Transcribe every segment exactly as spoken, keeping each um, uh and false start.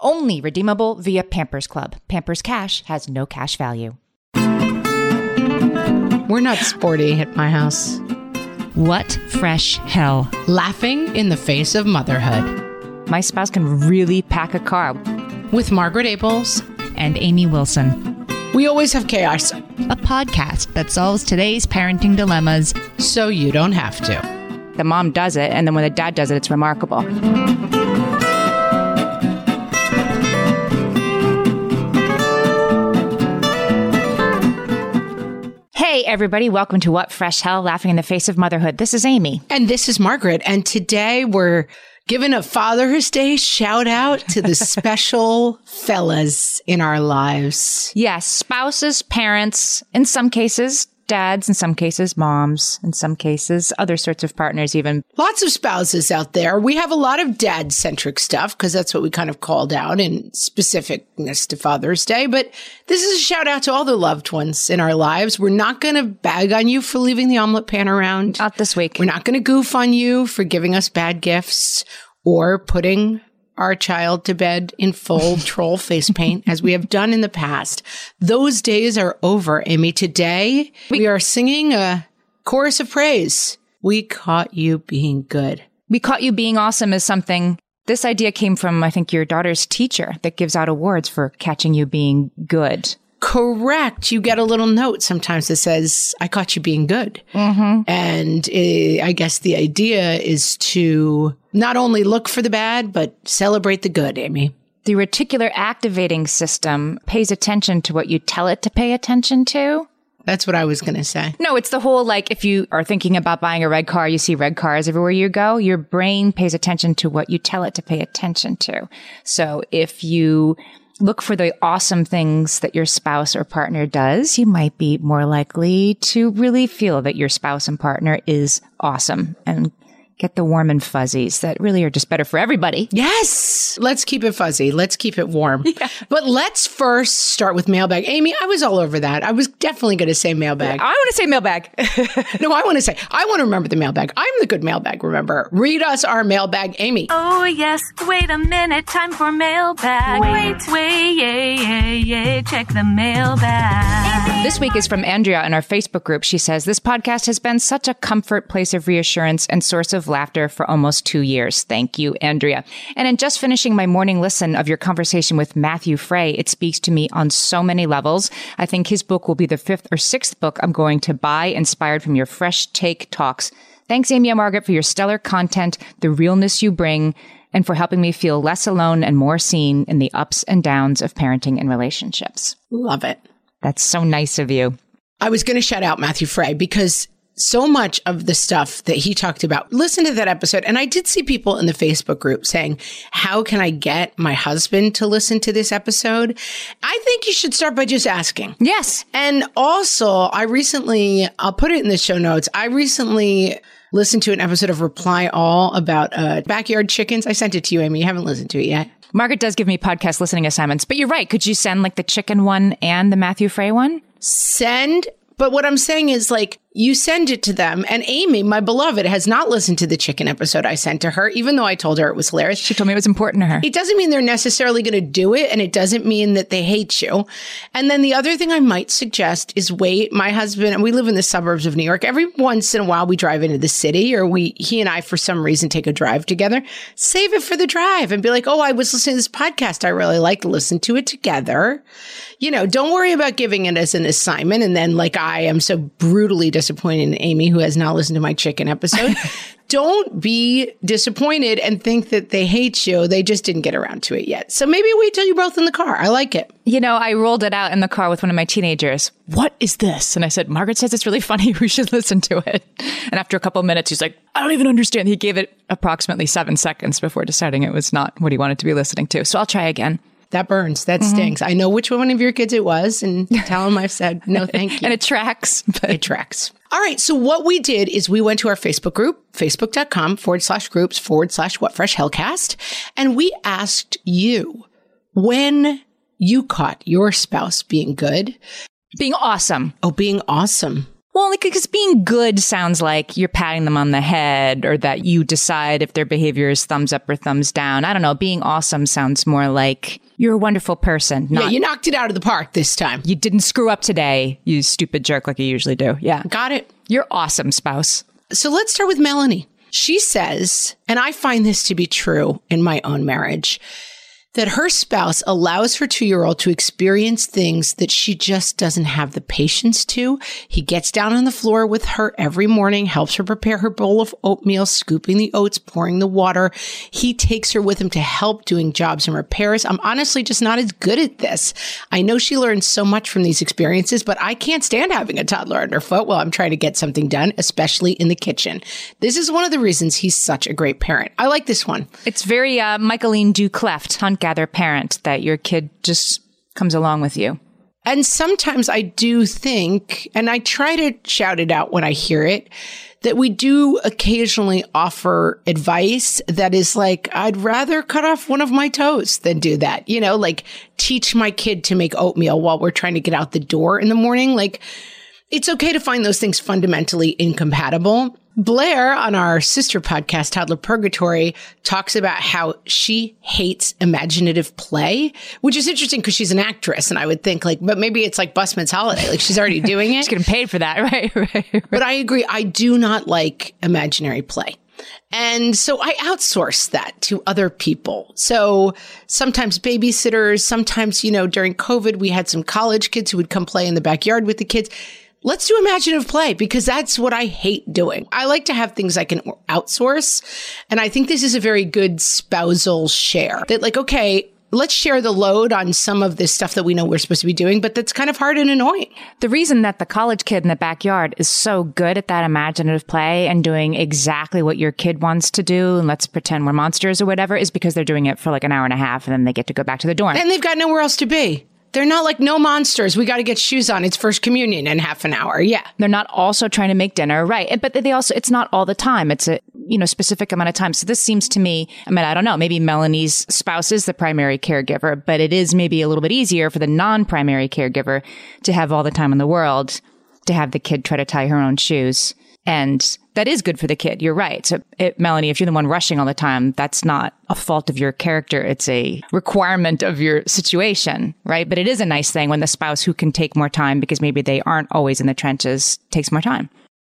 Only redeemable via Pampers Club. Pampers Cash has no cash value. We're not sporty at my house. What Fresh Hell. Laughing in the face of motherhood. My spouse can really pack a car. With Margaret Ables and Amy Wilson. We always have chaos. A podcast that solves today's parenting dilemmas. So you don't have to. The mom does it, and then when the dad does it, it's remarkable. Hey, everybody. Welcome to What Fresh Hell, Laughing in the Face of Motherhood. This is Amy. And this is Margaret. And today we're giving a Father's Day shout out to the special fellas in our lives. Yes. Spouses, parents, in some cases, dads, in some cases, moms, in some cases, other sorts of partners even. Lots of spouses out there. We have a lot of dad-centric stuff because that's what we kind of called out in specificness to Father's Day. But this is a shout out to all the loved ones in our lives. We're not going to bag on you for leaving the omelet pan around. Not this week. We're not going to goof on you for giving us bad gifts or putting our child to bed in full troll face paint, as we have done in the past. Those days are over, Amy. Today, we, we are singing a chorus of praise. We caught you being good. We caught you being awesome is something. This idea came from, I think, your daughter's teacher that gives out awards for catching you being good. Correct. You get a little note sometimes that says, I caught you being good. Mm-hmm. And it, I guess the idea is to not only look for the bad, but celebrate the good, Amy. The reticular activating system pays attention to what you tell it to pay attention to. That's what I was going to say. No, it's the whole, like, if you are thinking about buying a red car, you see red cars everywhere you go. Your brain pays attention to what you tell it to pay attention to. So if you look for the awesome things that your spouse or partner does, you might be more likely to really feel that your spouse and partner is awesome and get the warm and fuzzies that really are just better for everybody. Yes. Let's keep it fuzzy. Let's keep it warm. Yeah. But let's first start with mailbag. Amy, I was all over that. I was definitely going to say mailbag. I want to say mailbag. No, I want to say, I want to remember the mailbag. I'm the good mailbag, remember. Read us our mailbag, Amy. Oh, yes. Wait a minute. Time for mailbag. Wait, wait, yay, yay, yay. Check the mailbag. This week is from Andrea in our Facebook group. She says, this podcast has been such a comfort, place of reassurance, and source of laughter for almost two years. Thank you, Andrea. And in just finishing my morning listen of your conversation with Matthew Fray, it speaks to me on so many levels. I think his book will be the fifth or sixth book I'm going to buy, inspired from your fresh take talks. Thanks, Amy and Margaret, for your stellar content, the realness you bring, and for helping me feel less alone and more seen in the ups and downs of parenting and relationships. Love it. That's so nice of you. I was going to shout out Matthew Fray because so much of the stuff that he talked about, listen to that episode. And I did see people in the Facebook group saying, how can I get my husband to listen to this episode? I think you should start by just asking. Yes. And also, I recently, I'll put it in the show notes, I recently listened to an episode of Reply All about uh, backyard chickens. I sent it to you, Amy. You haven't listened to it yet. Margaret does give me podcast listening assignments, but you're right. Could you send like the chicken one and the Matthew Fray one? Send. But what I'm saying is like, you send it to them. And Amy, my beloved, has not listened to the chicken episode I sent to her, even though I told her it was hilarious. She told me it was important to her. It doesn't mean they're necessarily going to do it, and it doesn't mean that they hate you. And then the other thing I might suggest is wait. My husband, and we live in the suburbs of New York. Every once in a while, we drive into the city, or we, he and I, for some reason, take a drive together. Save it for the drive and be like, oh, I was listening to this podcast I really liked. Listen to it together. You know, don't worry about giving it as an assignment. And then, like, I am so brutally disappointed in Amy, who has not listened to my chicken episode. Don't be disappointed and think that they hate you. They just didn't get around to it yet. So maybe wait till you're both in the car. I like it. You know, I rolled it out in the car with one of my teenagers. What is this? And I said, Margaret says it's really funny. We should listen to it. And after a couple of minutes, he's like, I don't even understand. He gave it approximately seven seconds before deciding it was not what he wanted to be listening to. So I'll try again. That burns. That mm-hmm. stings. I know which one of your kids it was, and tell them I've said, no, thank you. And it tracks. But... It tracks. All right. So what we did is we went to our Facebook group, facebook.com forward slash groups forward slash What Fresh Hellcast. And we asked you when you caught your spouse being good. Being awesome. Oh, being awesome. Well, because being good sounds like you're patting them on the head, or that you decide if their behavior is thumbs up or thumbs down. I don't know. Being awesome sounds more like... You're a wonderful person. Not, yeah, you knocked it out of the park this time. You didn't screw up today, you stupid jerk, like you usually do. Yeah. Got it. You're awesome, spouse. So let's start with Melanie. She says, and I find this to be true in my own marriage, that her spouse allows her two-year-old to experience things that she just doesn't have the patience to. He gets down on the floor with her every morning, helps her prepare her bowl of oatmeal, scooping the oats, pouring the water. He takes her with him to help doing jobs and repairs. I'm honestly just not as good at this. I know she learns so much from these experiences, but I can't stand having a toddler underfoot while I'm trying to get something done, especially in the kitchen. This is one of the reasons he's such a great parent. I like this one. It's very uh, Micheline Ducleft, Hunt Gather parent, that your kid just comes along with you. And sometimes I do think, and I try to shout it out when I hear it, that we do occasionally offer advice that is like, I'd rather cut off one of my toes than do that. You know, like teach my kid to make oatmeal while we're trying to get out the door in the morning. Like, it's okay to find those things fundamentally incompatible. Blair, on our sister podcast, Toddler Purgatory, talks about how she hates imaginative play, which is interesting because she's an actress. And I would think like, but maybe it's like Busman's Holiday. Like, she's already doing it. She's getting paid for that. Right, right, right. But I agree. I do not like imaginary play. And so I outsource that to other people. So sometimes babysitters, sometimes, you know, during COVID, we had some college kids who would come play in the backyard with the kids. Let's do imaginative play, because that's what I hate doing. I like to have things I can outsource. And I think this is a very good spousal share. That like, okay, let's share the load on some of this stuff that we know we're supposed to be doing, but that's kind of hard and annoying. The reason that the college kid in the backyard is so good at that imaginative play and doing exactly what your kid wants to do, and let's pretend we're monsters or whatever, is because they're doing it for like an hour and a half, and then they get to go back to the dorm. And they've got nowhere else to be. They're not like, no monsters, we got to get shoes on, it's first communion in half an hour. Yeah. They're not also trying to make dinner. Right. But they also, it's not all the time. It's a, you know, specific amount of time. So this seems to me, I mean, I don't know, maybe Melanie's spouse is the primary caregiver, but it is maybe a little bit easier for the non-primary caregiver to have all the time in the world to have the kid try to tie her own shoes. And that is good for the kid. You're right. So it, Melanie, if you're the one rushing all the time, that's not a fault of your character. It's a requirement of your situation, right? But it is a nice thing when the spouse who can take more time, because maybe they aren't always in the trenches, takes more time.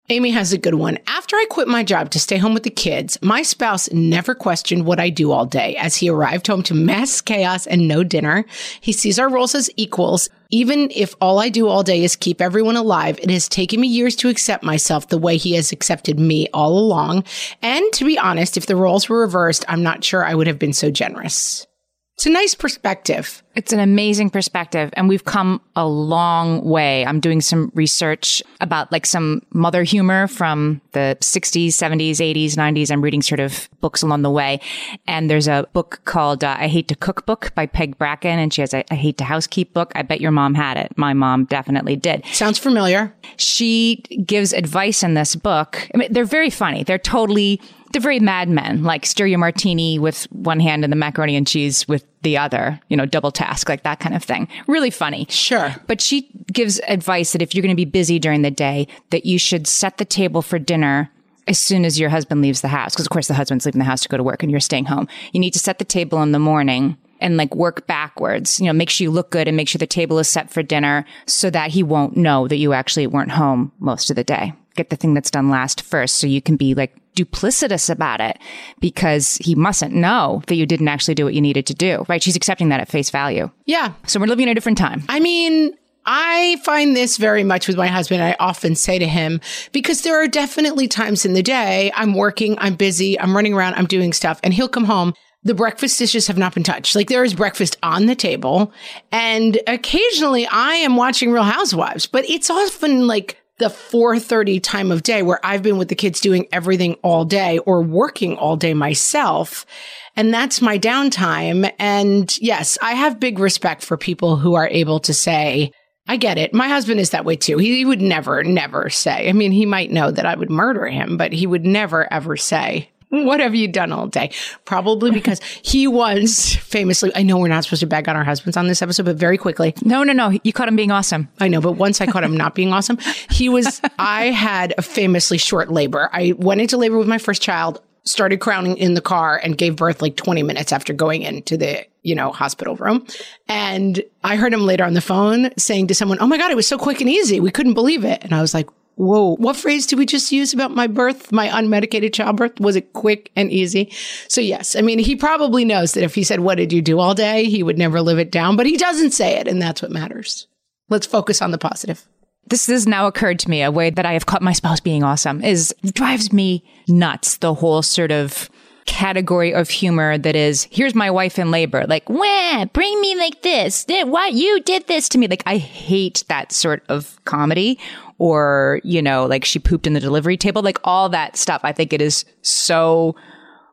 Amy has a good one. After I quit my job to stay home with the kids, my spouse never questioned what I do all day, as he arrived home to mass chaos and no dinner. He sees our roles as equals. Even if all I do all day is keep everyone alive, it has taken me years to accept myself the way he has accepted me all along. And to be honest, if the roles were reversed, I'm not sure I would have been so generous. It's a nice perspective. It's an amazing perspective. And we've come a long way. I'm doing some research about like some mother humor from the sixties, seventies, eighties, nineties. I'm reading sort of books along the way. And there's a book called uh, I Hate to Cook Book by Peg Bracken. And she has a I Hate to Housekeep book. I bet your mom had it. My mom definitely did. Sounds familiar. She gives advice in this book. I mean, they're very funny. They're totally they're very Mad Men, like stir your martini with one hand and the macaroni and cheese with the other, you know, double task, like that kind of thing. Really funny. Sure. But she gives advice that if you're going to be busy during the day, that you should set the table for dinner as soon as your husband leaves the house. Because, of course, the husband's leaving the house to go to work and you're staying home. You need to set the table in the morning and like work backwards, you know, make sure you look good and make sure the table is set for dinner so that he won't know that you actually weren't home most of the day. Get the thing that's done last first so you can be like duplicitous about it because he mustn't know that you didn't actually do what you needed to do, right? She's accepting that at face value. Yeah. So we're living in a different time. I mean, I find this very much with my husband. I often say to him, because there are definitely times in the day I'm working, I'm busy, I'm running around, I'm doing stuff, and he'll come home. The breakfast dishes have not been touched. Like, there is breakfast on the table. And occasionally I am watching Real Housewives, but it's often like the four thirty time of day where I've been with the kids doing everything all day or working all day myself. And that's my downtime. And yes, I have big respect for people who are able to say, I get it. My husband is that way too. He, he would never, never say. I mean, he might know that I would murder him, but he would never, ever say, what have you done all day? Probably because he was famously, I know we're not supposed to bag on our husbands on this episode, but very quickly. No, no, no. You caught him being awesome. I know. But once I caught him not being awesome, he was, I had a famously short labor. I went into labor with my first child, started crowning in the car, and gave birth like twenty minutes after going into the, you know, hospital room. And I heard him later on the phone saying to someone, oh my God, it was so quick and easy. We couldn't believe it. And I was like, whoa, what phrase did we just use about my birth, my unmedicated childbirth? Was it quick and easy? So yes, I mean, he probably knows that if he said, what did you do all day? He would never live it down, but he doesn't say it. And that's what matters. Let's focus on the positive. This has now occurred to me, a way that I have caught my spouse being awesome is drives me nuts. The whole sort of category of humor that is, here's my wife in labor, like, wah, bring me like this, what, you did this to me. Like, I hate that sort of comedy. Or, you know, like, she pooped in the delivery table, like all that stuff. I think it is so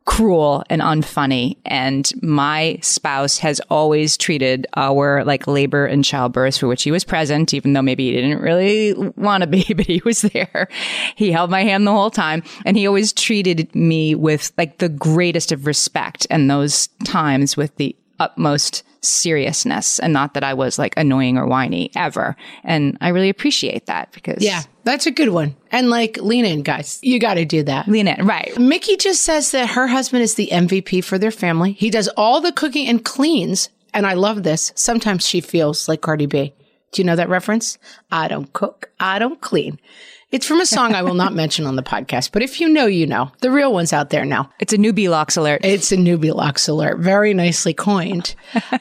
cruel and unfunny. And my spouse has always treated our like labor and childbirth, for which he was present, even though maybe he didn't really want to be, but he was there. He held my hand the whole time. And he always treated me with like the greatest of respect and those times with the utmost seriousness, and not that I was like annoying or whiny ever. And I really appreciate that because... Yeah, that's a good one. And like, lean in, guys. You got to do that. Lean in, right. Mickey just says that her husband is the M V P for their family. He does all the cooking and cleans. And I love this. Sometimes she feels like Cardi B. Do you know that reference? I don't cook. I don't clean. It's from a song I will not mention on the podcast, but if you know, you know. The real ones out there know. It's a newbie locks alert. It's a newbie locks alert. Very nicely coined.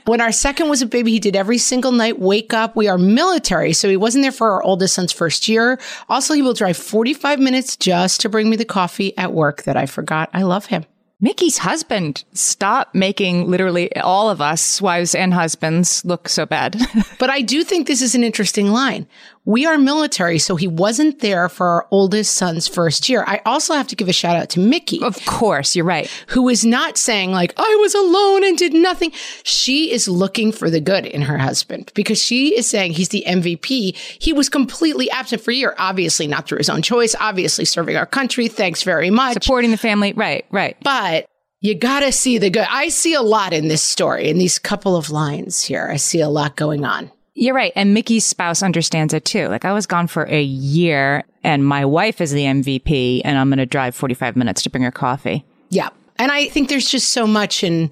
When our second was a baby, he did every single night wake up. We are military, so he wasn't there for our oldest son's first year. Also, he will drive forty-five minutes just to bring me the coffee at work that I forgot. I love him. Mickey's husband, stop making literally all of us, wives and husbands, look so bad. But I do think this is an interesting line. We are military, so he wasn't there for our oldest son's first year. I also have to give a shout out to Mickey. Of course, you're right. Who is not saying like, I was alone and did nothing. She is looking for the good in her husband because she is saying he's the M V P. He was completely absent for a year, obviously not through his own choice, obviously serving our country. Thanks very much. Supporting the family. Right, right. But you got to see the good. I see a lot in this story, in these couple of lines here. I see a lot going on. You're right. And Mickey's spouse understands it too. Like, I was gone for a year and my wife is the M V P and I'm going to drive forty-five minutes to bring her coffee. Yeah. And I think there's just so much in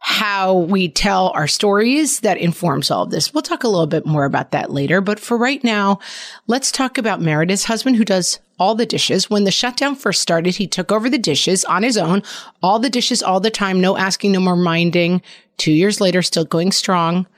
how we tell our stories that informs all of this. We'll talk a little bit more about that later. But for right now, let's talk about Meredith's husband who does all the dishes. When the shutdown first started, he took over the dishes on his own, all the dishes all the time, no asking, no more minding. Two years later, still going strong.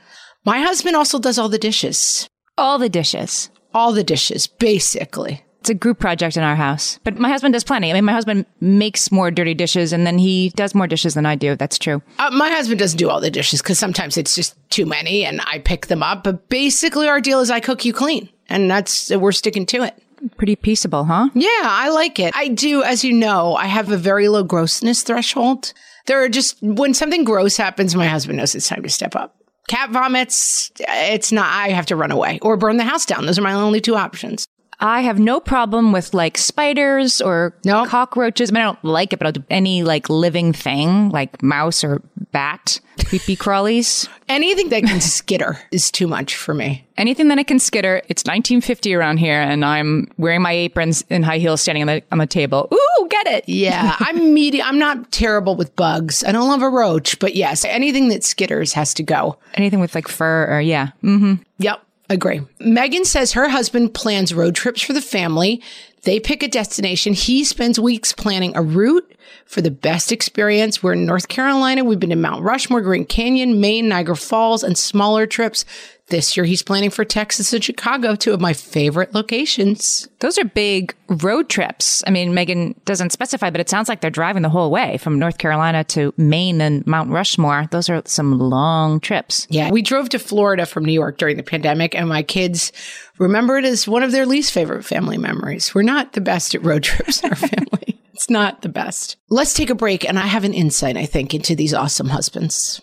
My husband also does all the dishes. All the dishes. All the dishes, basically. It's a group project in our house. But my husband does plenty. I mean, my husband makes more dirty dishes and then he does more dishes than I do. That's true. Uh, my husband doesn't do all the dishes because sometimes it's just too many and I pick them up. But basically our deal is I cook, you clean. And that's, we're sticking to it. Pretty peaceable, huh? Yeah, I like it. I do, as you know, I have a very low grossness threshold. There are just, when something gross happens, my husband knows it's time to step up. Cat vomits, it's not, I have to run away or burn the house down. Those are my only two options. I have no problem with like spiders or nope. cockroaches. I mean, I don't like it, but I'll do any like living thing, like mouse or bat, creepy crawlies. Anything that can skitter is too much for me. Anything that I can skitter. It's nineteen fifty around here, and I'm wearing my aprons and high heels, standing on the on the table. Ooh, get it? Yeah, I'm medi- I'm not terrible with bugs. I don't love a roach, but yes, anything that skitters has to go. Anything with like fur, or yeah, mm-hmm. Yep. Agree. Megan says her husband plans road trips for the family. They pick a destination. He spends weeks planning a route for the best experience. We're in North Carolina. We've been to Mount Rushmore, Grand Canyon, Maine, Niagara Falls, and smaller trips. This year, he's planning for Texas and Chicago, two of my favorite locations. Those are big road trips. I mean, Megan doesn't specify, but it sounds like they're driving the whole way from North Carolina to Maine and Mount Rushmore. Those are some long trips. Yeah. We drove to Florida from New York during the pandemic, and my kids remember it as one of their least favorite family memories. We're not the best at road trips in our family. It's not the best. Let's take a break, and I have an insight, I think, into these awesome husbands.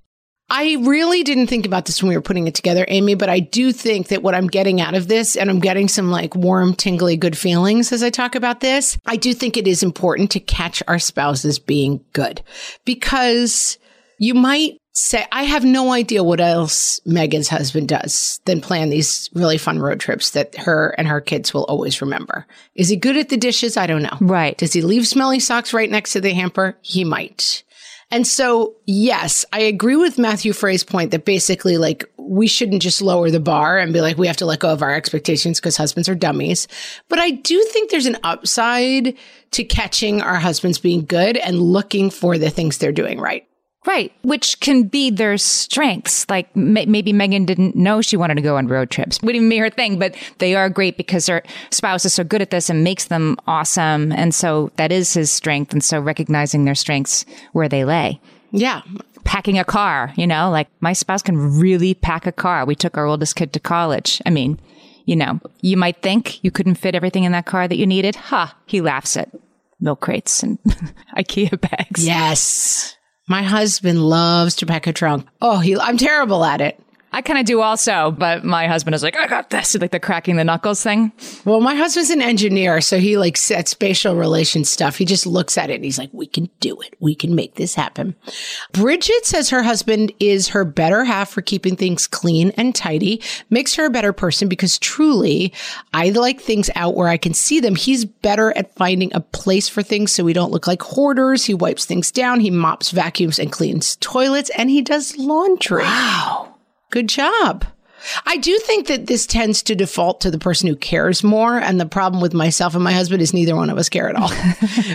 I really didn't think about this when we were putting it together, Amy, but I do think that what I'm getting out of this, and I'm getting some like warm, tingly, good feelings as I talk about this, I do think it is important to catch our spouses being good, because you might say, I have no idea what else Megan's husband does than plan these really fun road trips that her and her kids will always remember. Is he good at the dishes? I don't know. Right. Does he leave smelly socks right next to the hamper? He might. And so, yes, I agree with Matthew Fray's point that basically, like, we shouldn't just lower the bar and be like, we have to let go of our expectations because husbands are dummies. But I do think there's an upside to catching our husbands being good and looking for the things they're doing right. Right, which can be their strengths. Like m- maybe Megan didn't know she wanted to go on road trips. It wouldn't be her thing, but they are great because her spouse is so good at this and makes them awesome. And so that is his strength. And so recognizing their strengths where they lay. Yeah. Packing a car, you know, like my spouse can really pack a car. We took our oldest kid to college. I mean, you know, you might think you couldn't fit everything in that car that you needed. Ha, huh, he laughs at milk crates and IKEA bags. Yes. My husband loves to pack a trunk. Oh, he, I'm terrible at it. I kind of do also, but my husband is like, I got this, like the cracking the knuckles thing. Well, my husband's an engineer, so he like sets spatial relation stuff. He just looks at it and he's like, we can do it. We can make this happen. Bridget says her husband is her better half for keeping things clean and tidy, makes her a better person because truly, I like things out where I can see them. He's better at finding a place for things so we don't look like hoarders. He wipes things down. He mops, vacuums, and cleans toilets, and he does laundry. Wow. Good job. I do think that this tends to default to the person who cares more. And the problem with myself and my husband is neither one of us care at all.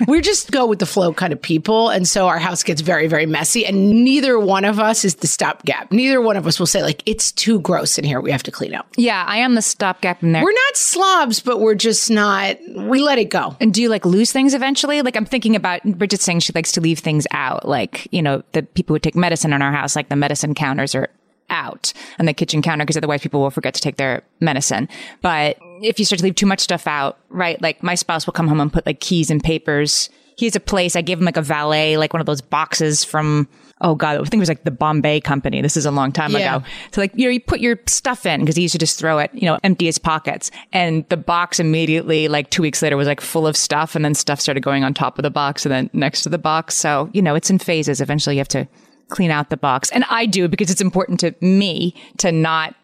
We're just go with the flow kind of people. And so our house gets very, very messy. And neither one of us is the stopgap. Neither one of us will say, like, it's too gross in here. We have to clean up. Yeah, I am the stopgap in there. We're not slobs, but we're just not, we let it go. And do you like lose things eventually? Like I'm thinking about Bridget saying she likes to leave things out. Like, you know, the people who take medicine in our house, like the medicine counters are out on the kitchen counter because otherwise people will forget to take their medicine. But if you start to leave too much stuff out, right, like my spouse will come home and put like keys and papers. He has a place. I gave him like a valet, like one of those boxes from, oh God, I think it was like the Bombay Company. This is a long time yeah. ago. So like, you know, you put your stuff in because he used to just throw it, you know, empty his pockets. And the box immediately, like two weeks later, was like full of stuff. And then stuff started going on top of the box and then next to the box. So, you know, it's in phases. Eventually you have to clean out the box. And I do because it's important to me to not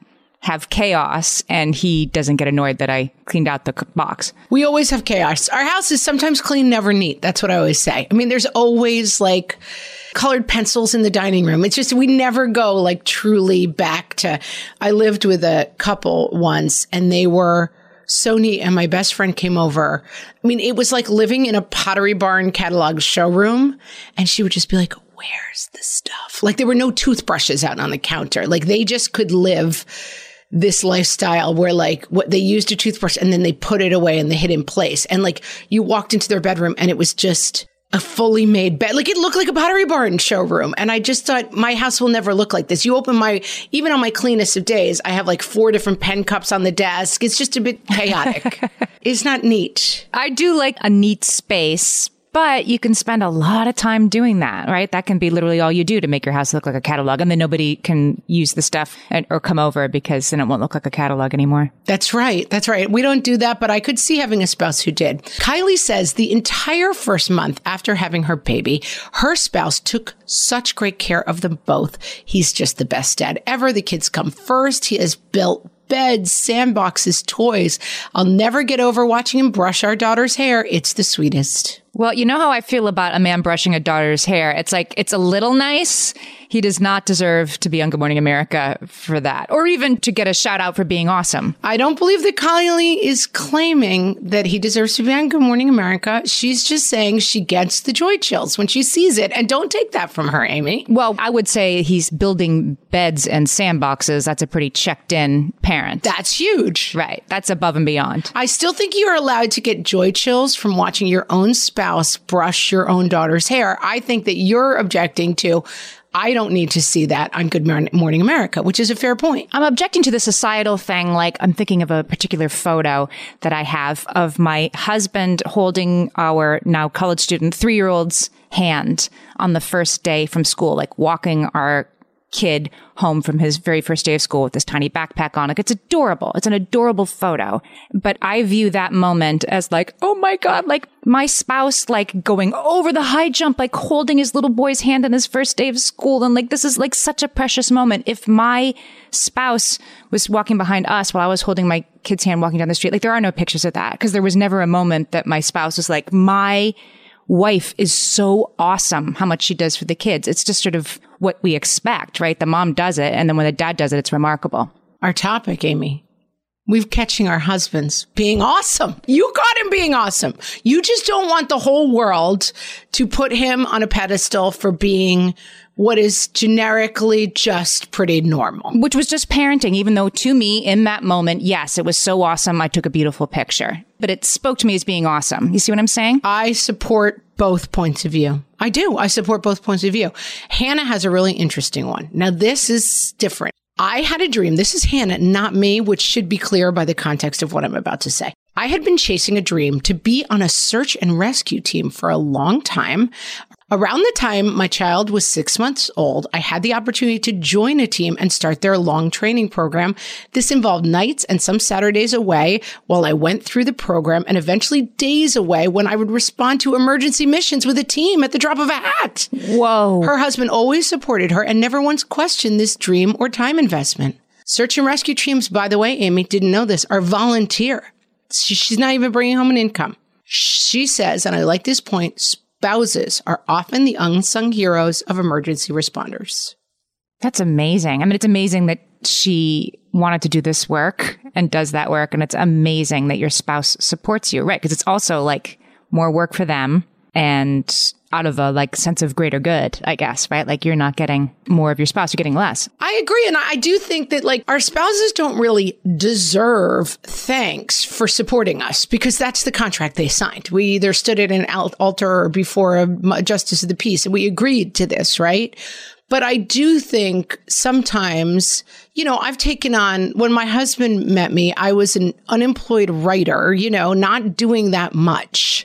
have chaos. And he doesn't get annoyed that I cleaned out the box. We always have chaos. Our house is sometimes clean, never neat. That's what I always say. I mean, there's always like colored pencils in the dining room. It's just we never go like truly back to. I lived with a couple once and they were so neat. And my best friend came over. I mean, it was like living in a Pottery Barn catalog showroom. And she would just be like, where's the stuff? Like there were no toothbrushes out on the counter. Like they just could live this lifestyle where like what they used a toothbrush and then they put it away and they hid in place. And like you walked into their bedroom and it was just a fully made bed. Like it looked like a Pottery Barn showroom. And I just thought my house will never look like this. You open my, even on my cleanest of days, I have like four different pen cups on the desk. It's just a bit chaotic. It's not neat. I do like a neat space. But you can spend a lot of time doing that, right? That can be literally all you do to make your house look like a catalog. And then nobody can use the stuff and, or come over because then it won't look like a catalog anymore. That's right. That's right. We don't do that, but I could see having a spouse who did. Kylie says the entire first month after having her baby, her spouse took such great care of them both. He's just the best dad ever. The kids come first. He has built beds, sandboxes, toys. I'll never get over watching him brush our daughter's hair. It's the sweetest. Well, you know how I feel about a man brushing a daughter's hair. It's like, it's a little nice. He does not deserve to be on Good Morning America for that, or even to get a shout out for being awesome. I don't believe that Kylie is claiming that he deserves to be on Good Morning America. She's just saying she gets the joy chills when she sees it. And don't take that from her, Amy. Well, I would say he's building beds and sandboxes. That's a pretty checked in parent. That's huge. Right. That's above and beyond. I still think you're allowed to get joy chills from watching your own spouse brush your own daughter's hair. I think that you're objecting to, I don't need to see that on Good Morning America, which is a fair point. I'm objecting to the societal thing. Like I'm thinking of a particular photo that I have of my husband holding our now college student three-year-old's hand on the first day from school, like walking our kid home from his very first day of school with this tiny backpack on. Like, it's adorable. It's an adorable photo. But I view that moment as like, oh my God, like my spouse, like going over the high jump, like holding his little boy's hand on his first day of school. And like, this is like such a precious moment. If my spouse was walking behind us while I was holding my kid's hand walking down the street, like there are no pictures of that because there was never a moment that my spouse was like, my wife is so awesome how much she does for the kids. It's just sort of what we expect, right? The mom does it. And then when the dad does it, it's remarkable. Our topic, Amy, we're catching our husbands being awesome. You got him being awesome. You just don't want the whole world to put him on a pedestal for being what is generically just pretty normal. Which was just parenting, even though to me in that moment, yes, it was so awesome. I took a beautiful picture, but it spoke to me as being awesome. You see what I'm saying? I support both points of view. I do. I support both points of view. Hannah has a really interesting one. Now, this is different. I had a dream. This is Hannah, not me, which should be clear by the context of what I'm about to say. I had been chasing a dream to be on a search and rescue team for a long time. Around the time my child was six months old, I had the opportunity to join a team and start their long training program. This involved nights and some Saturdays away while I went through the program and eventually days away when I would respond to emergency missions with a team at the drop of a hat. Whoa. Her husband always supported her and never once questioned this dream or time investment. Search and rescue teams, by the way, Amy didn't know this, are volunteer. She, she's not even bringing home an income. She says, and I like this point, spouses are often the unsung heroes of emergency responders. That's amazing. I mean, it's amazing that she wanted to do this work and does that work. And it's amazing that your spouse supports you, right? Because it's also like more work for them and out of a like sense of greater good, I guess, right? Like you're not getting more of your spouse, you're getting less. I agree. And I do think that like our spouses don't really deserve thanks for supporting us because that's the contract they signed. We either stood at an altar or before a justice of the peace and we agreed to this, right? But I do think sometimes, you know, I've taken on, when my husband met me, I was an unemployed writer, you know, not doing that much.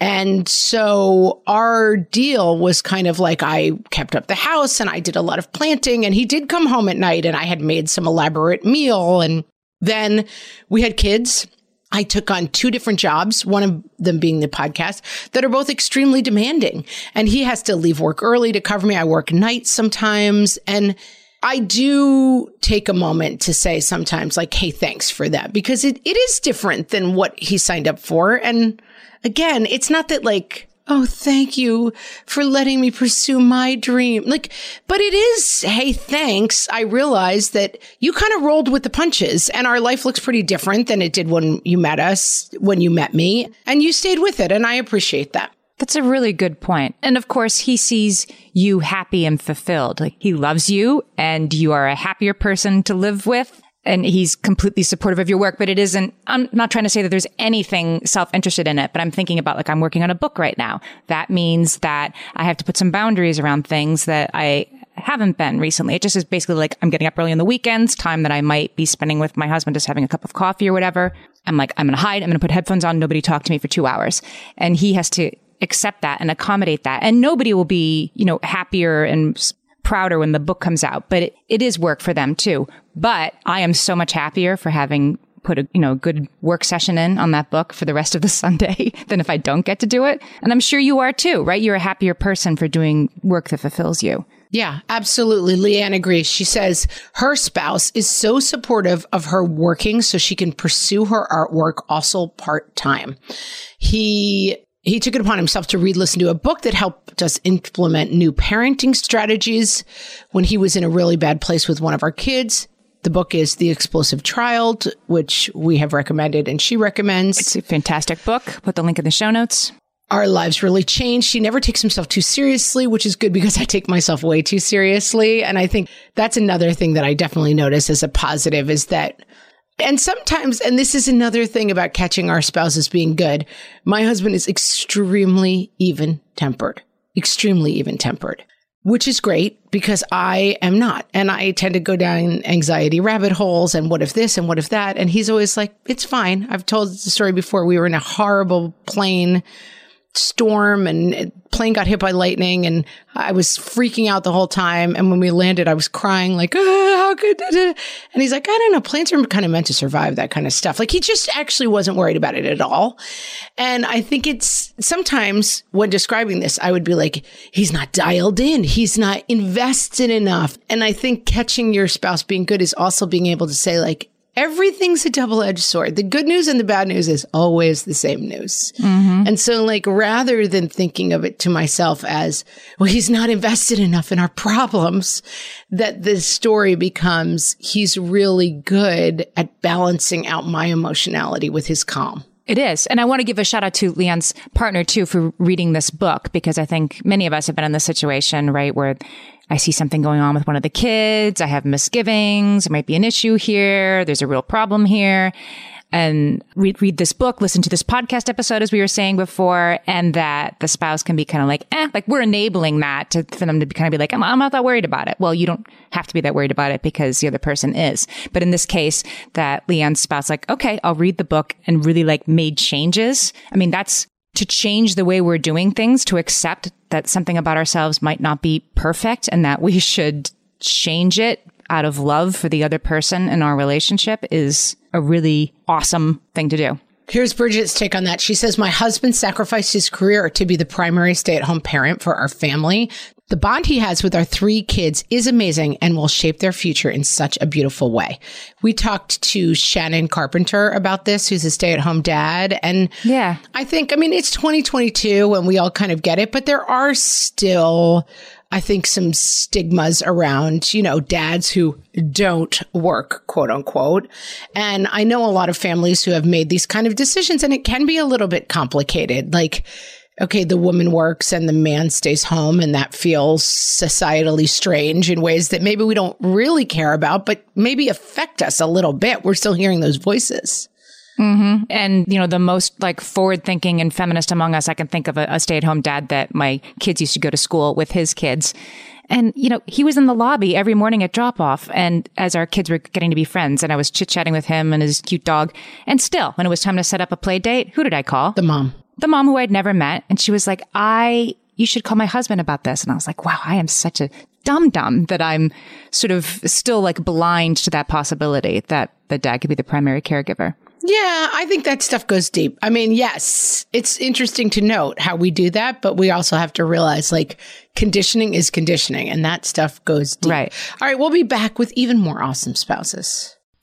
And so our deal was kind of like I kept up the house and I did a lot of planting and he did come home at night and I had made some elaborate meal. And then we had kids. I took on two different jobs, one of them being the podcast, that are both extremely demanding. And he has to leave work early to cover me. I work nights sometimes. And I do take a moment to say sometimes like, hey, thanks for that, because it, it is different than what he signed up for. And again, it's not that like, oh, thank you for letting me pursue my dream. Like, but it is, hey, thanks. I realize that you kind of rolled with the punches and our life looks pretty different than it did when you met us, when you met me, and you stayed with it. And I appreciate that. That's a really good point. And of course, he sees you happy and fulfilled. Like he loves you and you are a happier person to live with. And he's completely supportive of your work, but it isn't, I'm not trying to say that there's anything self-interested in it, but I'm thinking about like, I'm working on a book right now. That means that I have to put some boundaries around things that I haven't been recently. It just is basically like, I'm getting up early on the weekends, time that I might be spending with my husband, just having a cup of coffee or whatever. I'm like, I'm going to hide. I'm going to put headphones on. Nobody talk to me for two hours. And he has to accept that and accommodate that. And nobody will be, you know, happier and prouder when the book comes out, but it, it is work for them too. But I am so much happier for having put a, you know, good work session in on that book for the rest of the Sunday than if I don't get to do it. And I'm sure you are too, right? You're a happier person for doing work that fulfills you. Yeah, absolutely. Leanne agrees. She says her spouse is so supportive of her working so she can pursue her artwork also part-time. He... He took it upon himself to read, listen to a book that helped us implement new parenting strategies when he was in a really bad place with one of our kids. The book is The Explosive Child, which we have recommended and she recommends. It's a fantastic book. Put the link in the show notes. Our lives really changed. He never takes himself too seriously, which is good because I take myself way too seriously. And I think that's another thing that I definitely notice as a positive is that. And sometimes, and this is another thing about catching our spouses being good, my husband is extremely even-tempered, extremely even-tempered, which is great because I am not. And I tend to go down anxiety rabbit holes and what if this and what if that. And he's always like, it's fine. I've told the story before. We were in a horrible plane storm and plane got hit by lightning and I was freaking out the whole time. And when we landed, I was crying like, ah, how could da, da. And he's like, I don't know. Planes are kind of meant to survive that kind of stuff. Like he just actually wasn't worried about it at all. And I think it's sometimes when describing this, I would be like, he's not dialed in. He's not invested enough. And I think catching your spouse being good is also being able to say like, everything's a double-edged sword. The good news and the bad news is always the same news. Mm-hmm. And so like, rather than thinking of it to myself as, well, he's not invested enough in our problems, that the story becomes, he's really good at balancing out my emotionality with his calm. It is. And I want to give a shout out to Leanne's partner, too, for reading this book, because I think many of us have been in this situation, right, where I see something going on with one of the kids. I have misgivings. There might be an issue here. There's a real problem here. And read, read this book, listen to this podcast episode, as we were saying before, and that the spouse can be kind of like, eh, like we're enabling that to, for them to be kind of be like, I'm, I'm not that worried about it. Well, you don't have to be that worried about it because the other person is. But in this case, that Leanne's spouse like, okay, I'll read the book and really like made changes. I mean, that's to change the way we're doing things, to accept that something about ourselves might not be perfect and that we should change it out of love for the other person in our relationship is a really awesome thing to do. Here's Bridget's take on that. She says, my husband sacrificed his career to be the primary stay-at-home parent for our family. The bond he has with our three kids is amazing and will shape their future in such a beautiful way. We talked to Shannon Carpenter about this, who's a stay-at-home dad. And yeah, I think, I mean, it's twenty twenty-two and we all kind of get it, but there are still, I think, some stigmas around, you know, dads who don't work, quote unquote. And I know a lot of families who have made these kind of decisions, and it can be a little bit complicated. Like, okay, the woman works and the man stays home, and that feels societally strange in ways that maybe we don't really care about, but maybe affect us a little bit. We're still hearing those voices. Mm-hmm. And, you know, the most like forward thinking and feminist among us, I can think of a, a stay at home dad that my kids used to go to school with his kids. And, you know, he was in the lobby every morning at drop off. And as our kids were getting to be friends, and I was chit chatting with him and his cute dog. And still, when it was time to set up a play date, who did I call? The mom. The mom who I'd never met. And she was like, I, you should call my husband about this. And I was like, wow, I am such a dum-dum that I'm sort of still like blind to that possibility that the dad could be the primary caregiver. Yeah, I think that stuff goes deep. I mean, yes, it's interesting to note how we do that, but we also have to realize like conditioning is conditioning and that stuff goes deep. Right. All right, we'll be back with even more awesome spouses.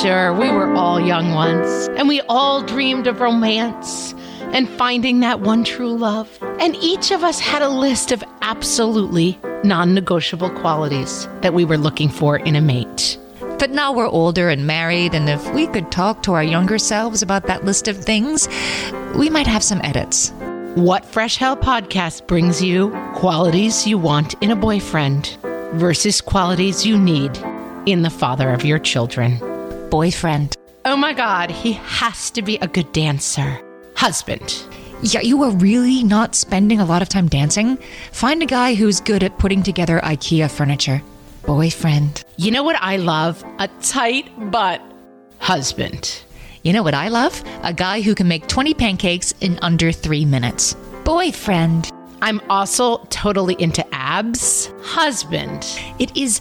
Sure, we were all young once, and we all dreamed of romance and finding that one true love. And each of us had a list of absolutely non-negotiable qualities that we were looking for in a mate. But now we're older and married, and if we could talk to our younger selves about that list of things, we might have some edits. What Fresh Hell podcast brings you qualities you want in a boyfriend versus qualities you need in the father of your children. Boyfriend. Oh my God, he has to be a good dancer. Husband. Yeah, you are really not spending a lot of time dancing. Find a guy who's good at putting together IKEA furniture. Boyfriend. You know what I love? A tight butt. Husband. You know what I love? A guy who can make twenty pancakes in under three minutes. Boyfriend. I'm also totally into abs. Husband. It is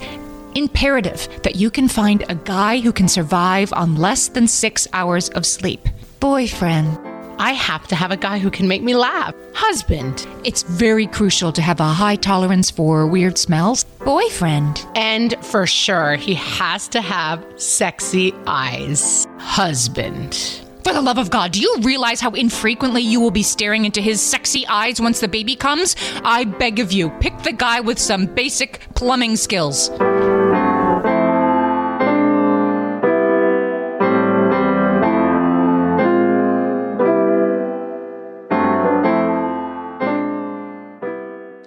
imperative that you can find a guy who can survive on less than six hours of sleep. Boyfriend. I have to have a guy who can make me laugh. Husband. It's very crucial to have a high tolerance for weird smells. Boyfriend. And for sure, he has to have sexy eyes. Husband. For the love of God, do you realize how infrequently you will be staring into his sexy eyes once the baby comes? I beg of you, pick the guy with some basic plumbing skills.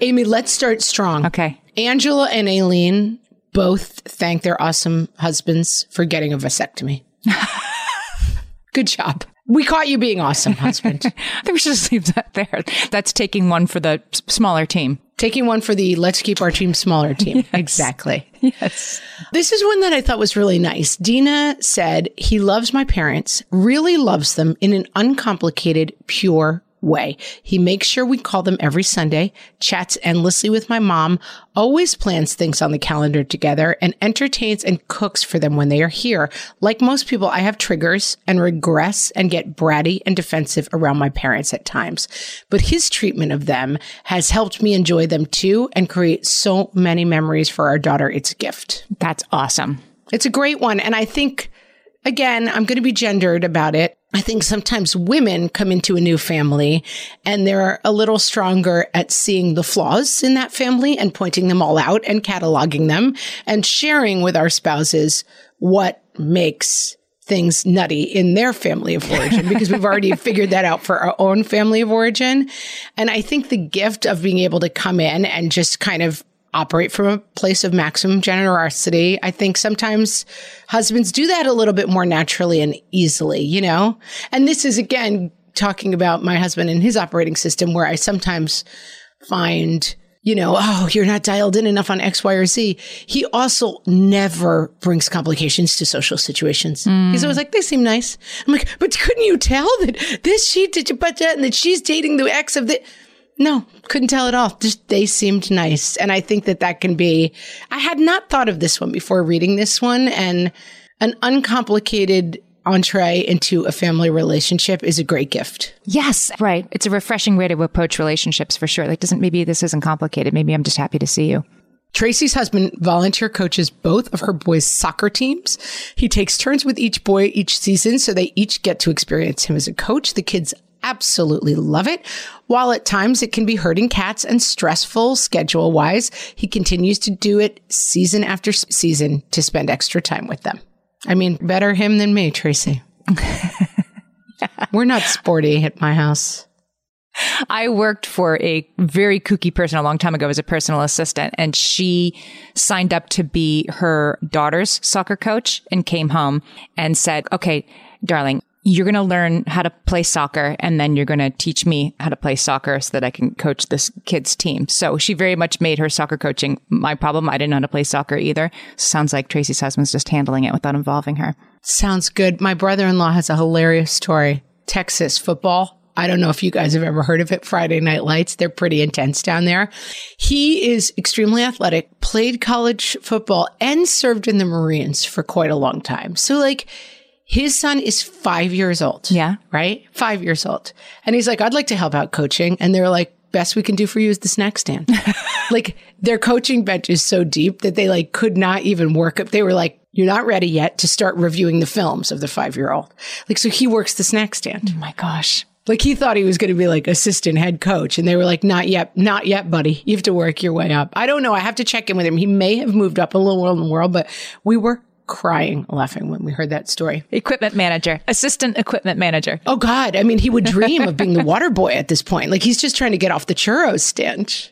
Amy, let's start strong. Okay. Angela and Aileen both thank their awesome husbands for getting a vasectomy. Good job. We caught you being awesome, husband. I think we should just leave that there. That's taking one for the smaller team. Taking one for the let's keep our team smaller team. Yes. Exactly. Yes. This is one that I thought was really nice. Dina said, he loves my parents, really loves them in an uncomplicated, pure way. He makes sure we call them every Sunday, chats endlessly with my mom, always plans things on the calendar together, and entertains and cooks for them when they are here. Like most people, I have triggers and regress and get bratty and defensive around my parents at times. But his treatment of them has helped me enjoy them too and create so many memories for our daughter. It's a gift. That's awesome. It's a great one. And I think, again, I'm going to be gendered about it. I think sometimes women come into a new family and they're a little stronger at seeing the flaws in that family and pointing them all out and cataloging them and sharing with our spouses what makes things nutty in their family of origin, because we've already figured that out for our own family of origin. And I think the gift of being able to come in and just kind of operate from a place of maximum generosity. I think sometimes husbands do that a little bit more naturally and easily, you know? And this is, again, talking about my husband and his operating system, where I sometimes find, you know, oh, you're not dialed in enough on X, Y, or Z. He also never brings complications to social situations. Mm. He's always like, they seem nice. I'm like, but couldn't you tell that this, she did you put that, and that she's dating the ex of the... No, couldn't tell at all. Just they seemed nice. And I think that that can be, I had not thought of this one before reading this one. And an uncomplicated entree into a family relationship is a great gift. Yes. Right. It's a refreshing way to approach relationships for sure. Like, doesn't, maybe this isn't complicated. Maybe I'm just happy to see you. Tracy's husband volunteer coaches both of her boys' soccer teams. He takes turns with each boy each season, so they each get to experience him as a coach. The kids absolutely love it. While at times it can be herding cats and stressful schedule-wise, he continues to do it season after season to spend extra time with them. I mean, better him than me, Tracy. We're not sporty at my house. I worked for a very kooky person a long time ago as a personal assistant, and she signed up to be her daughter's soccer coach and came home and said, okay, darling, you're going to learn how to play soccer, and then you're going to teach me how to play soccer so that I can coach this kid's team. So she very much made her soccer coaching my problem. I didn't know how to play soccer either. Sounds like Tracy's husband's just handling it without involving her. Sounds good. My brother-in-law has a hilarious story. Texas football. I don't know if you guys have ever heard of it. Friday Night Lights. They're pretty intense down there. He is extremely athletic, played college football, and served in the Marines for quite a long time. So like... his son is five years old. Yeah. Right? Five years old. And he's like, I'd like to help out coaching. And they were like, best we can do for you is the snack stand. Like, their coaching bench is so deep that they like could not even work up. They were like, you're not ready yet to start reviewing the films of the five-year-old. Like, so he works the snack stand. Oh, my gosh. Like, he thought he was going to be like assistant head coach. And they were like, not yet. Not yet, buddy. You have to work your way up. I don't know. I have to check in with him. He may have moved up a little world in the world, but we were crying, laughing when we heard that story. Equipment manager, assistant equipment manager. Oh, God. I mean, he would dream of being the water boy at this point. Like, he's just trying to get off the churros stench.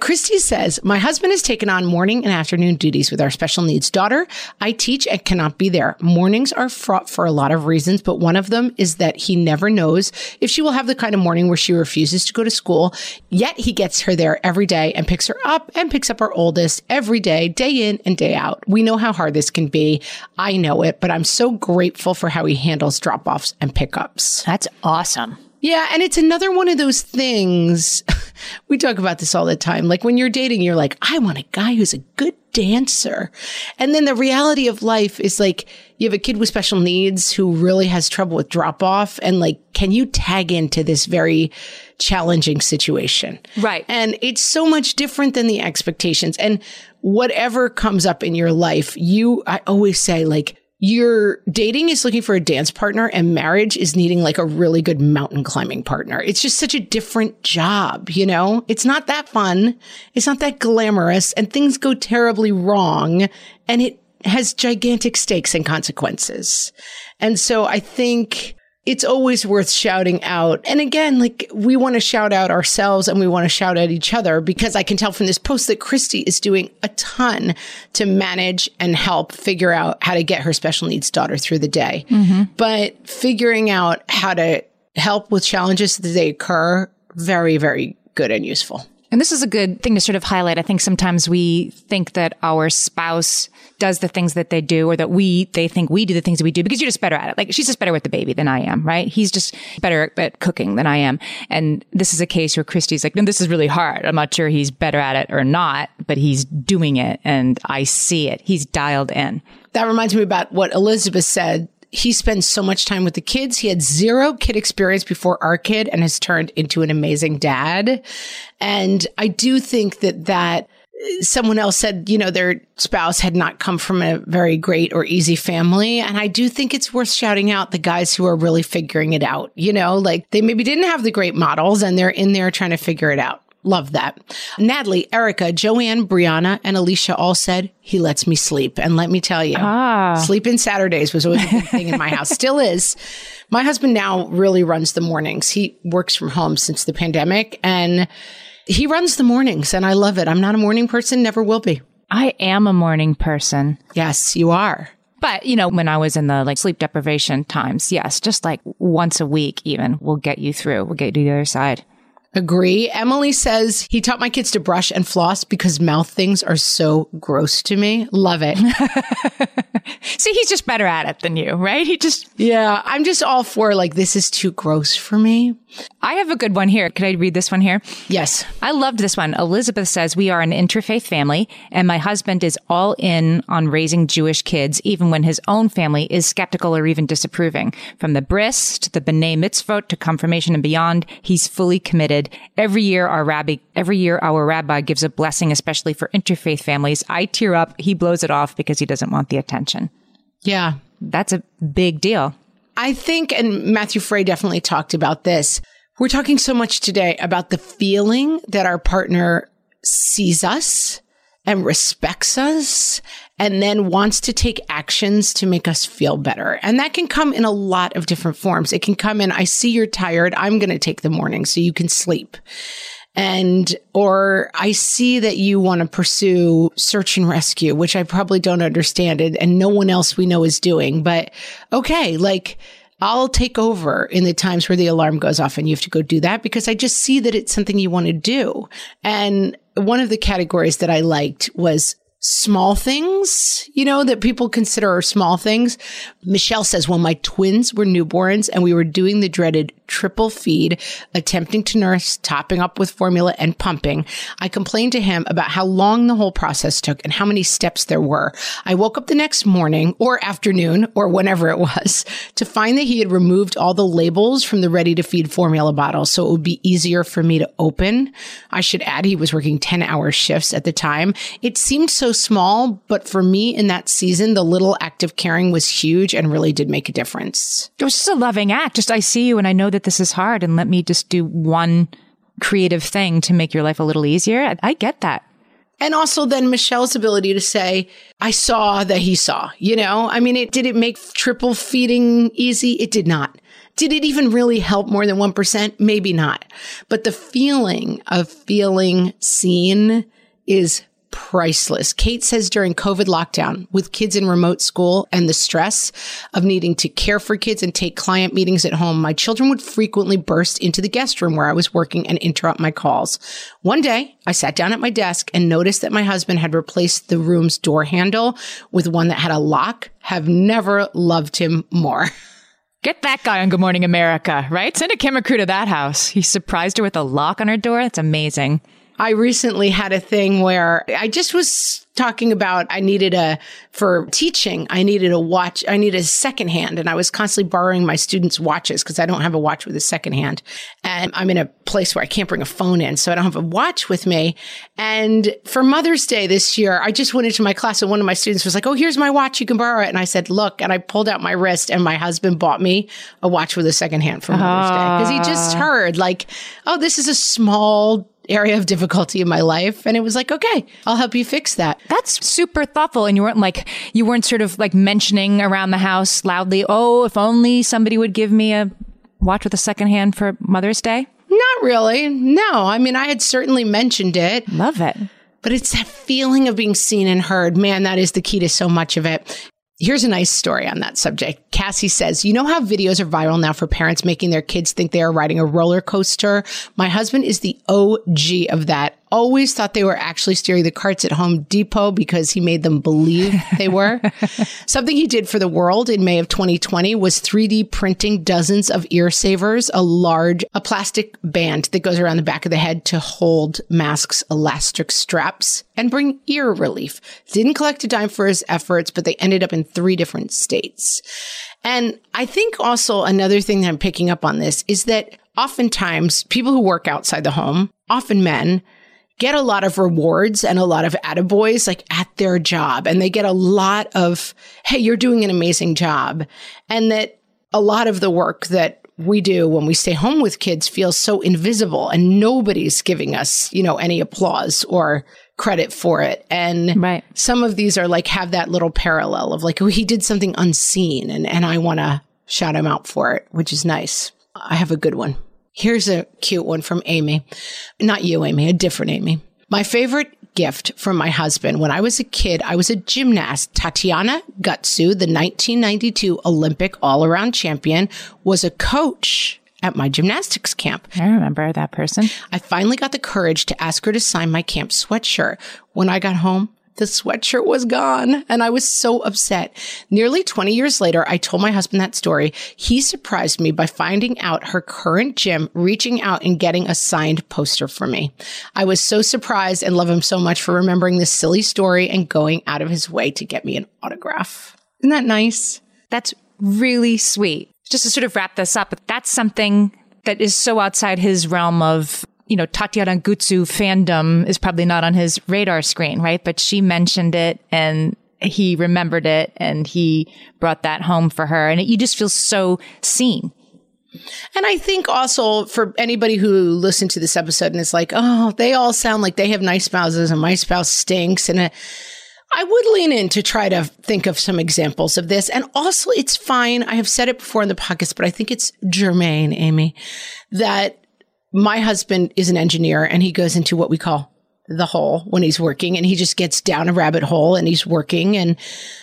Christy says, my husband has taken on morning and afternoon duties with our special needs daughter. I teach and cannot be there. Mornings are fraught for a lot of reasons, but one of them is that he never knows if she will have the kind of morning where she refuses to go to school, yet he gets her there every day and picks her up and picks up our oldest every day, day in and day out. We know how hard this can be. I know it, but I'm so grateful for how he handles drop-offs and pickups. That's awesome. Yeah. And it's another one of those things. We talk about this all the time. Like when you're dating, you're like, I want a guy who's a good dancer. And then the reality of life is like, you have a kid with special needs who really has trouble with drop off. And like, can you tag into this very challenging situation? Right. And it's so much different than the expectations. And whatever comes up in your life, you, I always say like, your dating is looking for a dance partner and marriage is needing like a really good mountain climbing partner. It's just such a different job, you know? It's not that fun. It's not that glamorous and things go terribly wrong and it has gigantic stakes and consequences. And so I think it's always worth shouting out. And again, like we want to shout out ourselves and we want to shout at each other because I can tell from this post that Christy is doing a ton to manage and help figure out how to get her special needs daughter through the day. Mm-hmm. But figuring out how to help with challenges that they occur, very, very good and useful. And this is a good thing to sort of highlight. I think sometimes we think that our spouse does the things that they do or that we, they think we do the things that we do because you're just better at it. Like she's just better with the baby than I am, right? He's just better at cooking than I am. And this is a case where Christy's like, no, this is really hard. I'm not sure he's better at it or not, but he's doing it and I see it. He's dialed in. That reminds me about what Elizabeth said. He spends so much time with the kids. He had zero kid experience before our kid and has turned into an amazing dad. And I do think that that someone else said, you know, their spouse had not come from a very great or easy family. And I do think it's worth shouting out the guys who are really figuring it out. You know, like they maybe didn't have the great models and they're in there trying to figure it out. Love that. Natalie, Erica, Joanne, Brianna, and Alicia all said, he lets me sleep. And let me tell you, ah. sleeping Saturdays was always a big thing in my house. Still is. My husband now really runs the mornings. He works from home since the pandemic and he runs the mornings and I love it. I'm not a morning person, never will be. I am a morning person. Yes, you are. But, you know, when I was in the like sleep deprivation times, yes, just like once a week even, we'll get you through. We'll get you to the other side. Agree. Emily says, he taught my kids to brush and floss because mouth things are so gross to me. Love it. See, he's just better at it than you, right? He just... Yeah, I'm just all for like, this is too gross for me. I have a good one here. Could I read this one here? Yes. I loved this one. Elizabeth says, we are an interfaith family and my husband is all in on raising Jewish kids, even when his own family is skeptical or even disapproving. From the bris to the B'nai Mitzvot to confirmation and beyond, he's fully committed. Every year, our rabbi, every year, our rabbi gives a blessing, especially for interfaith families. I tear up. He blows it off because he doesn't want the attention. Yeah. That's a big deal. I think, and Matthew Fray definitely talked about this. We're talking so much today about the feeling that our partner sees us and respects us and then wants to take actions to make us feel better. And that can come in a lot of different forms. It can come in, I see you're tired. I'm going to take the morning so you can sleep. And, or I see that you want to pursue search and rescue, which I probably don't understand it. And no one else we know is doing, but okay, like I'll take over in the times where the alarm goes off and you have to go do that because I just see that it's something you want to do. And one of the categories that I liked was small things, you know, that people consider are small things. Michelle says, when my twins were newborns and we were doing the dreaded triple feed, attempting to nurse, topping up with formula and pumping, I complained to him about how long the whole process took and how many steps there were. I woke up the next morning or afternoon or whenever it was to find that he had removed all the labels from the ready to feed formula bottles, so it would be easier for me to open. I should add he was working ten hour shifts at the time. It seemed so small, but for me in that season, the little act of caring was huge and really did make a difference. It was just a loving act. Just, I see you and I know that this is hard and let me just do one creative thing to make your life a little easier. I, I get that. And also then Michelle's ability to say, I saw that he saw, you know, I mean, it did it make triple feeding easy? It did not. Did it even really help more than one percent? Maybe not. But the feeling of feeling seen is priceless. Kate says during COVID lockdown, with kids in remote school and the stress of needing to care for kids and take client meetings at home, my children would frequently burst into the guest room where I was working and interrupt my calls. One day, I sat down at my desk and noticed that my husband had replaced the room's door handle with one that had a lock. Have never loved him more. Get that guy on Good Morning America, right? Send a camera crew to that house. He surprised her with a lock on her door. That's amazing. I recently had a thing where I just was talking about I needed a, for teaching, I needed a watch, I needed a second hand. And I was constantly borrowing my students' watches because I don't have a watch with a second hand. And I'm in a place where I can't bring a phone in, so I don't have a watch with me. And for Mother's Day this year, I just went into my class and one of my students was like, oh, here's my watch, you can borrow it. And I said, look, and I pulled out my wrist and my husband bought me a watch with a second hand for Mother's uh. Day. Because he just heard like, oh, this is a small area of difficulty in my life. And it was like, okay, I'll help you fix that. That's super thoughtful. And you weren't like, you weren't sort of like mentioning around the house loudly, oh, if only somebody would give me a watch with a second hand for Mother's Day? Not really. No. I mean, I had certainly mentioned it. Love it. But it's that feeling of being seen and heard. Man, that is the key to so much of it. Here's a nice story on that subject. Cassie says, you know how videos are viral now for parents making their kids think they are riding a roller coaster? My husband is the O G of that. Always thought they were actually steering the carts at Home Depot because he made them believe they were. Something he did for the world in May of twenty twenty was three D printing dozens of ear savers, a large, a plastic band that goes around the back of the head to hold masks, elastic straps, and bring ear relief. Didn't collect a dime for his efforts, but they ended up in three different states. And I think also another thing that I'm picking up on this is that oftentimes people who work outside the home, often men, get a lot of rewards and a lot of attaboys like at their job. And they get a lot of, hey, you're doing an amazing job. And that a lot of the work that we do when we stay home with kids feels so invisible and nobody's giving us, you know, any applause or credit for it. And right. Some of these are like, have that little parallel of like, oh, he did something unseen and, and I want to shout him out for it, which is nice. I have a good one. Here's a cute one from Amy. Not you, Amy, a different Amy. My favorite gift from my husband. When I was a kid, I was a gymnast. Tatiana Gutsu, the nineteen ninety-two Olympic all-around champion, was a coach at my gymnastics camp. I remember that person. I finally got the courage to ask her to sign my camp sweatshirt. When I got home, the sweatshirt was gone, and I was so upset. Nearly twenty years later, I told my husband that story. He surprised me by finding out her current gym, reaching out and getting a signed poster for me. I was so surprised and love him so much for remembering this silly story and going out of his way to get me an autograph. Isn't that nice? That's really sweet. Just to sort of wrap this up, that's something that is so outside his realm of, you know, Tatiana Gutsu fandom is probably not on his radar screen, right? But she mentioned it and he remembered it and he brought that home for her. And it, you just feel so seen. And I think also for anybody who listened to this episode and is like, oh, they all sound like they have nice spouses and my spouse stinks. And a, I would lean in to try to think of some examples of this. And also it's fine. I have said it before in the podcast, but I think it's germane, Amy, that my husband is an engineer and he goes into what we call the hole when he's working and he just gets down a rabbit hole and he's working. And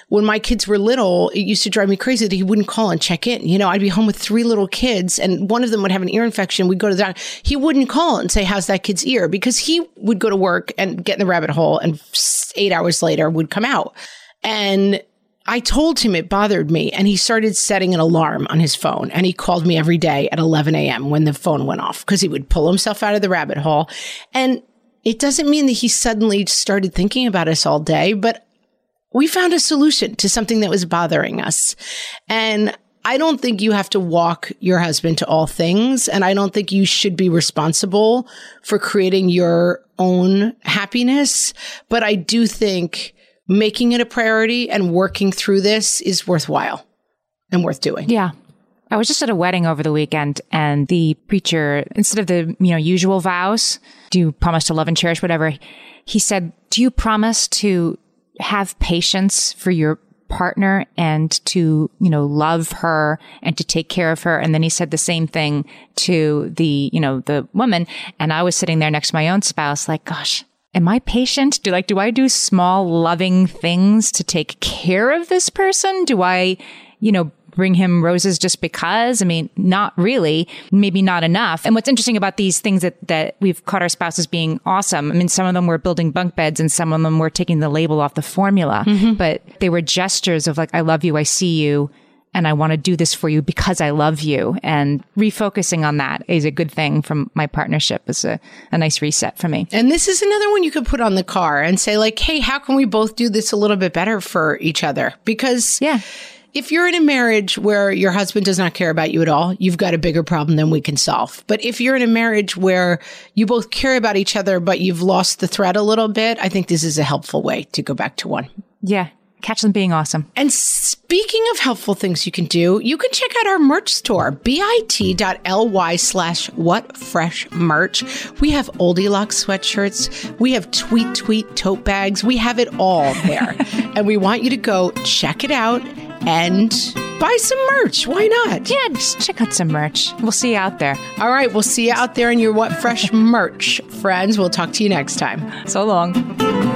when my kids were little, it used to drive me crazy that he wouldn't call and check in. You know, I'd be home with three little kids and one of them would have an ear infection. We'd go to the doctor. He wouldn't call and say, how's that kid's ear? Because he would go to work and get in the rabbit hole and eight hours later would come out. And I told him it bothered me and he started setting an alarm on his phone and he called me every day at eleven a.m. when the phone went off because he would pull himself out of the rabbit hole. And it doesn't mean that he suddenly started thinking about us all day, but we found a solution to something that was bothering us. And I don't think you have to walk your husband to all things. And I don't think you should be responsible for creating your own happiness. But I do think making it a priority and working through this is worthwhile and worth doing. Yeah. I was just at a wedding over the weekend and the preacher, instead of the, you know, usual vows, do you promise to love and cherish, whatever, he said, do you promise to have patience for your partner and to, you know, love her and to take care of her. And then he said the same thing to the, you know, the woman. And I was sitting there next to my own spouse, like, gosh, am I patient? Do like, do I do small loving things to take care of this person? Do I, you know, bring him roses just because? I mean, not really, maybe not enough. And what's interesting about these things that, that we've caught our spouses being awesome. I mean, some of them were building bunk beds and some of them were taking the label off the formula, mm-hmm. but they were gestures of like, I love you. I see you. And I want to do this for you because I love you. And refocusing on that is a good thing from my partnership. It's a, a nice reset for me. And this is another one you could put on the car and say like, hey, how can we both do this a little bit better for each other? Because yeah. if you're in a marriage where your husband does not care about you at all, you've got a bigger problem than we can solve. But if you're in a marriage where you both care about each other, but you've lost the thread a little bit, I think this is a helpful way to go back to one. Yeah. Catch them being awesome. And speaking of helpful things you can do, you can check out our merch store, bit.ly slash what fresh merch. We have oldie lock sweatshirts. We have tweet tweet tote bags. We have it all there. And we want you to go check it out and buy some merch. Why not? Yeah, just check out some merch. We'll see you out there. All right. We'll see you out there in your What Fresh merch, friends. We'll talk to you next time. So long.